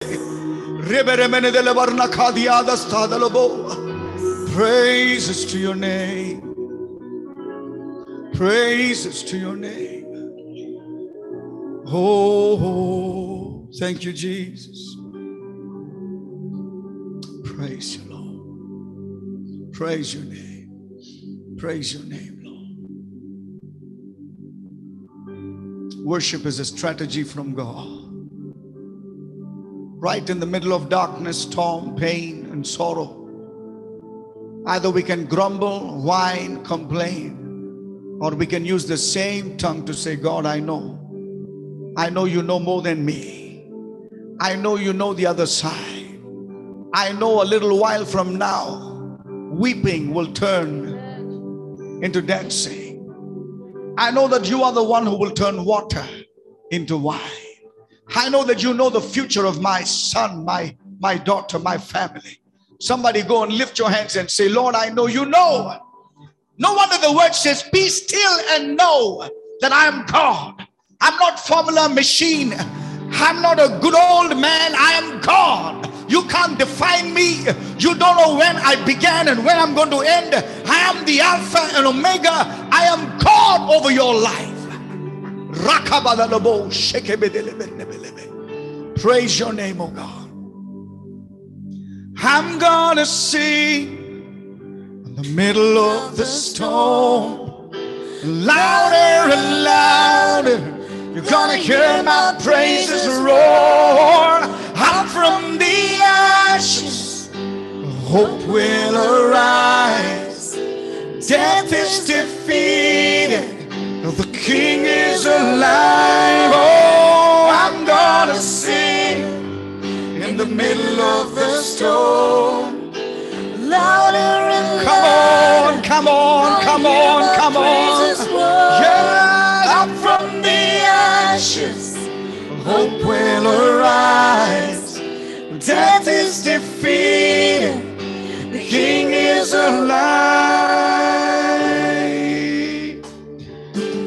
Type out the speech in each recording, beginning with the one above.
Praises to your name. Praises to your name. Oh, thank you, Jesus. Praise you, Lord. Praise your name. Praise your name, Lord. Worship is a strategy from God. Right in the middle of darkness, storm, pain, and sorrow. Either we can grumble, whine, complain, or we can use the same tongue to say, God, I know. I know you know more than me. I know you know the other side. I know a little while from now, weeping will turn into dancing. I know that you are the one who will turn water into wine. I know that you know the future of my son, my daughter, my family. Somebody go and lift your hands and say, Lord, I know you know. No wonder the word says, be still and know that I am God. I'm not formula machine. I'm not a good old man. I am God. You can't define me. You don't know when I began and when I'm going to end. I am the Alpha and Omega. I am God over your life. Praise your name, oh God. I'm gonna sing in the middle of the storm, louder and louder. You're gonna hear my praises roar. Out from the ashes, hope will arise. Death is defeated. The King is alive. Oh, I'm gonna sing in the middle of the storm. Louder and louder. Come on, come on, come on, come on. Yeah, up from the ashes, hope will arise. Death is defeated. The King is alive.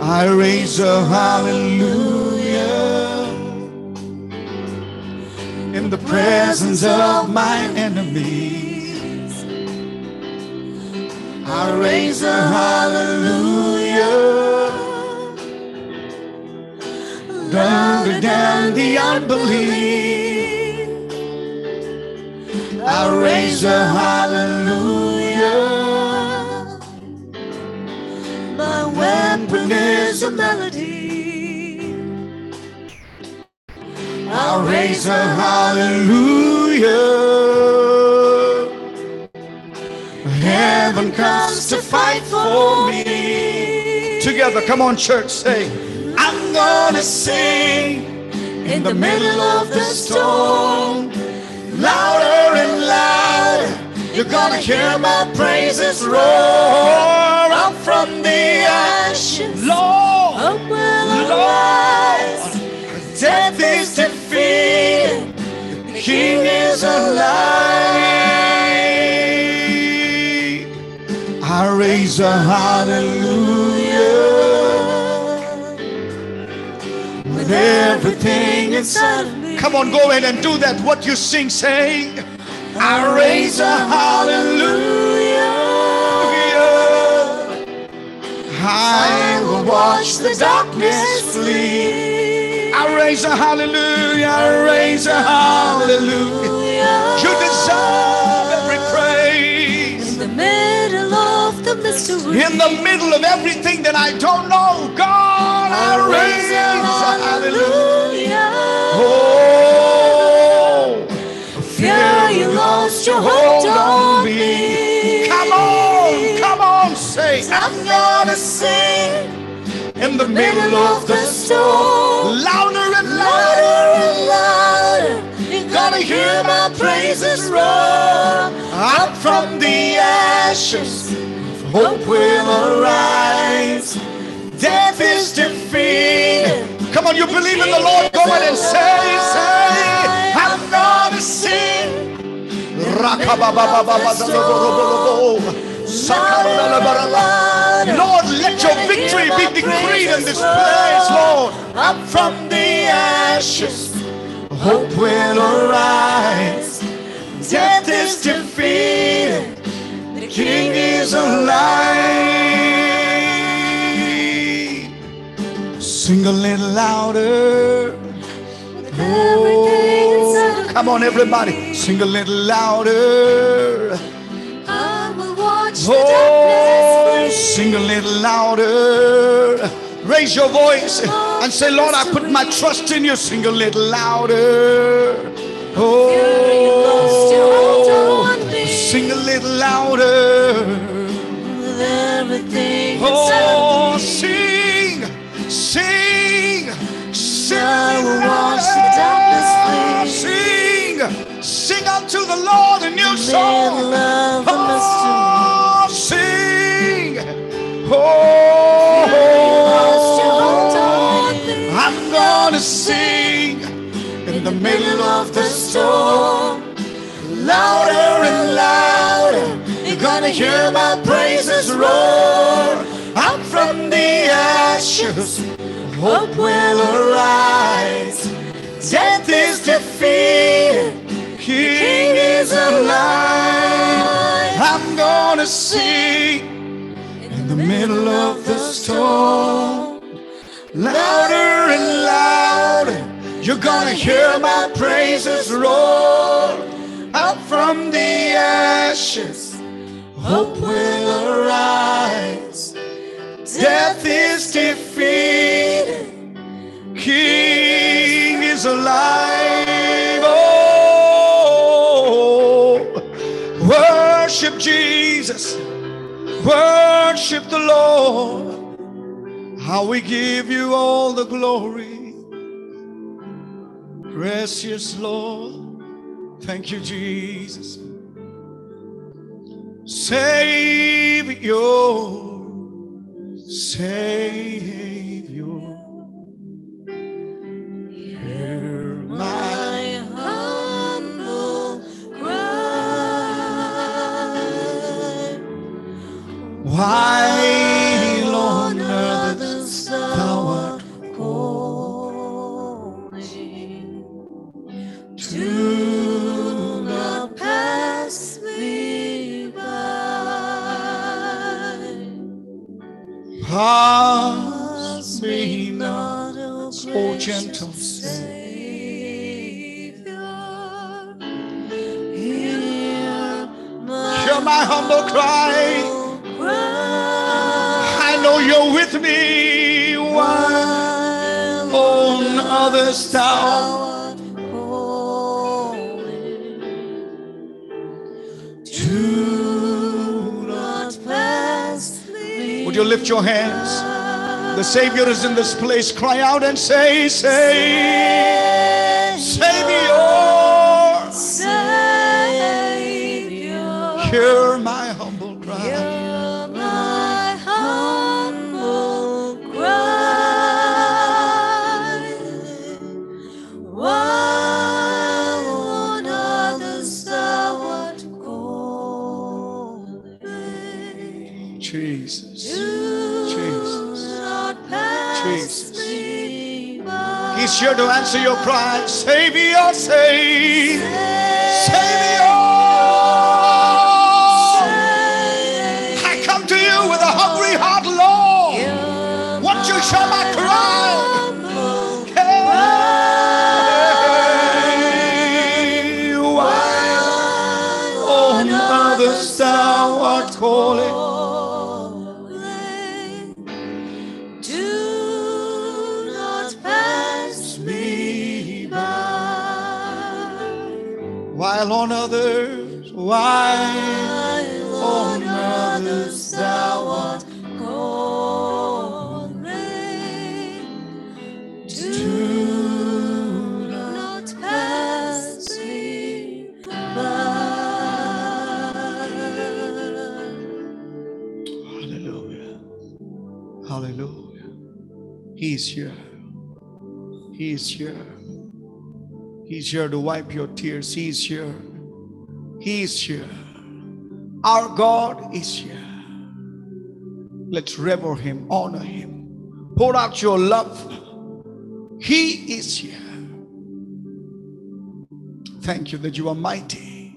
I raise a hallelujah in the presence of my enemies. I raise a hallelujah down the unbelief. I raise a hallelujah. My weapon is a melody. I'll raise a hallelujah. Heaven comes to fight for me. Together, come on, church, say, I'm gonna sing in the middle of the storm. Louder and louder, you're gonna hear my praises roar. Up from the ashes, Lord, hope will arise. Death is defeated. The King is alive. I raise a hallelujah with everything inside of me. Come on, go ahead and do that. What you sing, say. I raise a hallelujah. I will watch the darkness flee. I raise a hallelujah, I raise a hallelujah. You deserve every praise. In the middle of the mystery, in the middle of everything that I don't know, God, I raise a hallelujah. Oh, fear you lost your hold on me. Come on, come on, say, I'm gonna sing in the middle of the storm. Louder and louder and louder, you're gonna hear my praises roar. Out from the ashes, hope will arise. Death is defeated. Come on, you believe in the Lord, go ahead and say, I'm gonna sing. Lord, let your victory be decreed in this place, Lord. Up from the ashes, hope will arise. Death is defeated. The King is alive. Sing a little louder. Oh, come on, everybody. Sing a little louder. I will watch the darkness flee. Sing a little louder. Raise your voice and say, Lord, I put my trust in you. Sing a little louder. Oh, sing a little louder. Oh, sing, sing, sing. I will watch the darkness flee. Sing, sing unto the Lord a new song. Oh, sing. Oh, I'm gonna sing in the middle of the storm. Louder and louder, you're gonna hear my praises roar. Up from the ashes, hope will arise. Death is defeated, King is alive. I'm gonna sing in the middle of the storm. Louder and louder, you're gonna hear my praises roar. Up from the ashes, hope will arise. Death is defeated, King is alive. Oh, worship Jesus, worship the Lord, how we give you all the glory. Gracious Lord, thank you, Jesus. Savior, Savior, hear my humble cry. While on earth thou art calling, do not pass me by. Pass me not, O gentle Savior. Hear my humble cry. I know you're with me while on others thou art calling. Do not pass me. Would you lift your hands? The Savior is in this place. Cry out and say, Savior, Savior, hear my humble cry. Sure to answer your cry. Savior, save, Savior, I come to you with a hungry heart, Lord. Won't you show my cry? Hey, while on others thou art calling. While on others, while on others thou art calling, do not pass me by. Hallelujah. Hallelujah. He's here. He's here. He's here to wipe your tears. He's here. He's here. Our God is here. Let's revere him, honor him. Pour out your love. He is here. thank you that you are mighty,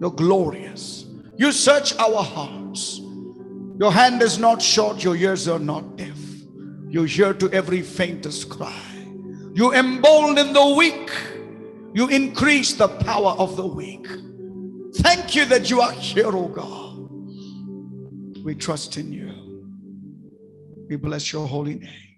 you're glorious. You search our hearts. Your hand is not short, your ears are not deaf. You hear to every faintest cry. You embolden the weak. You increase the power of the weak. Thank you that you are here, O God. We trust in you. We bless your holy name.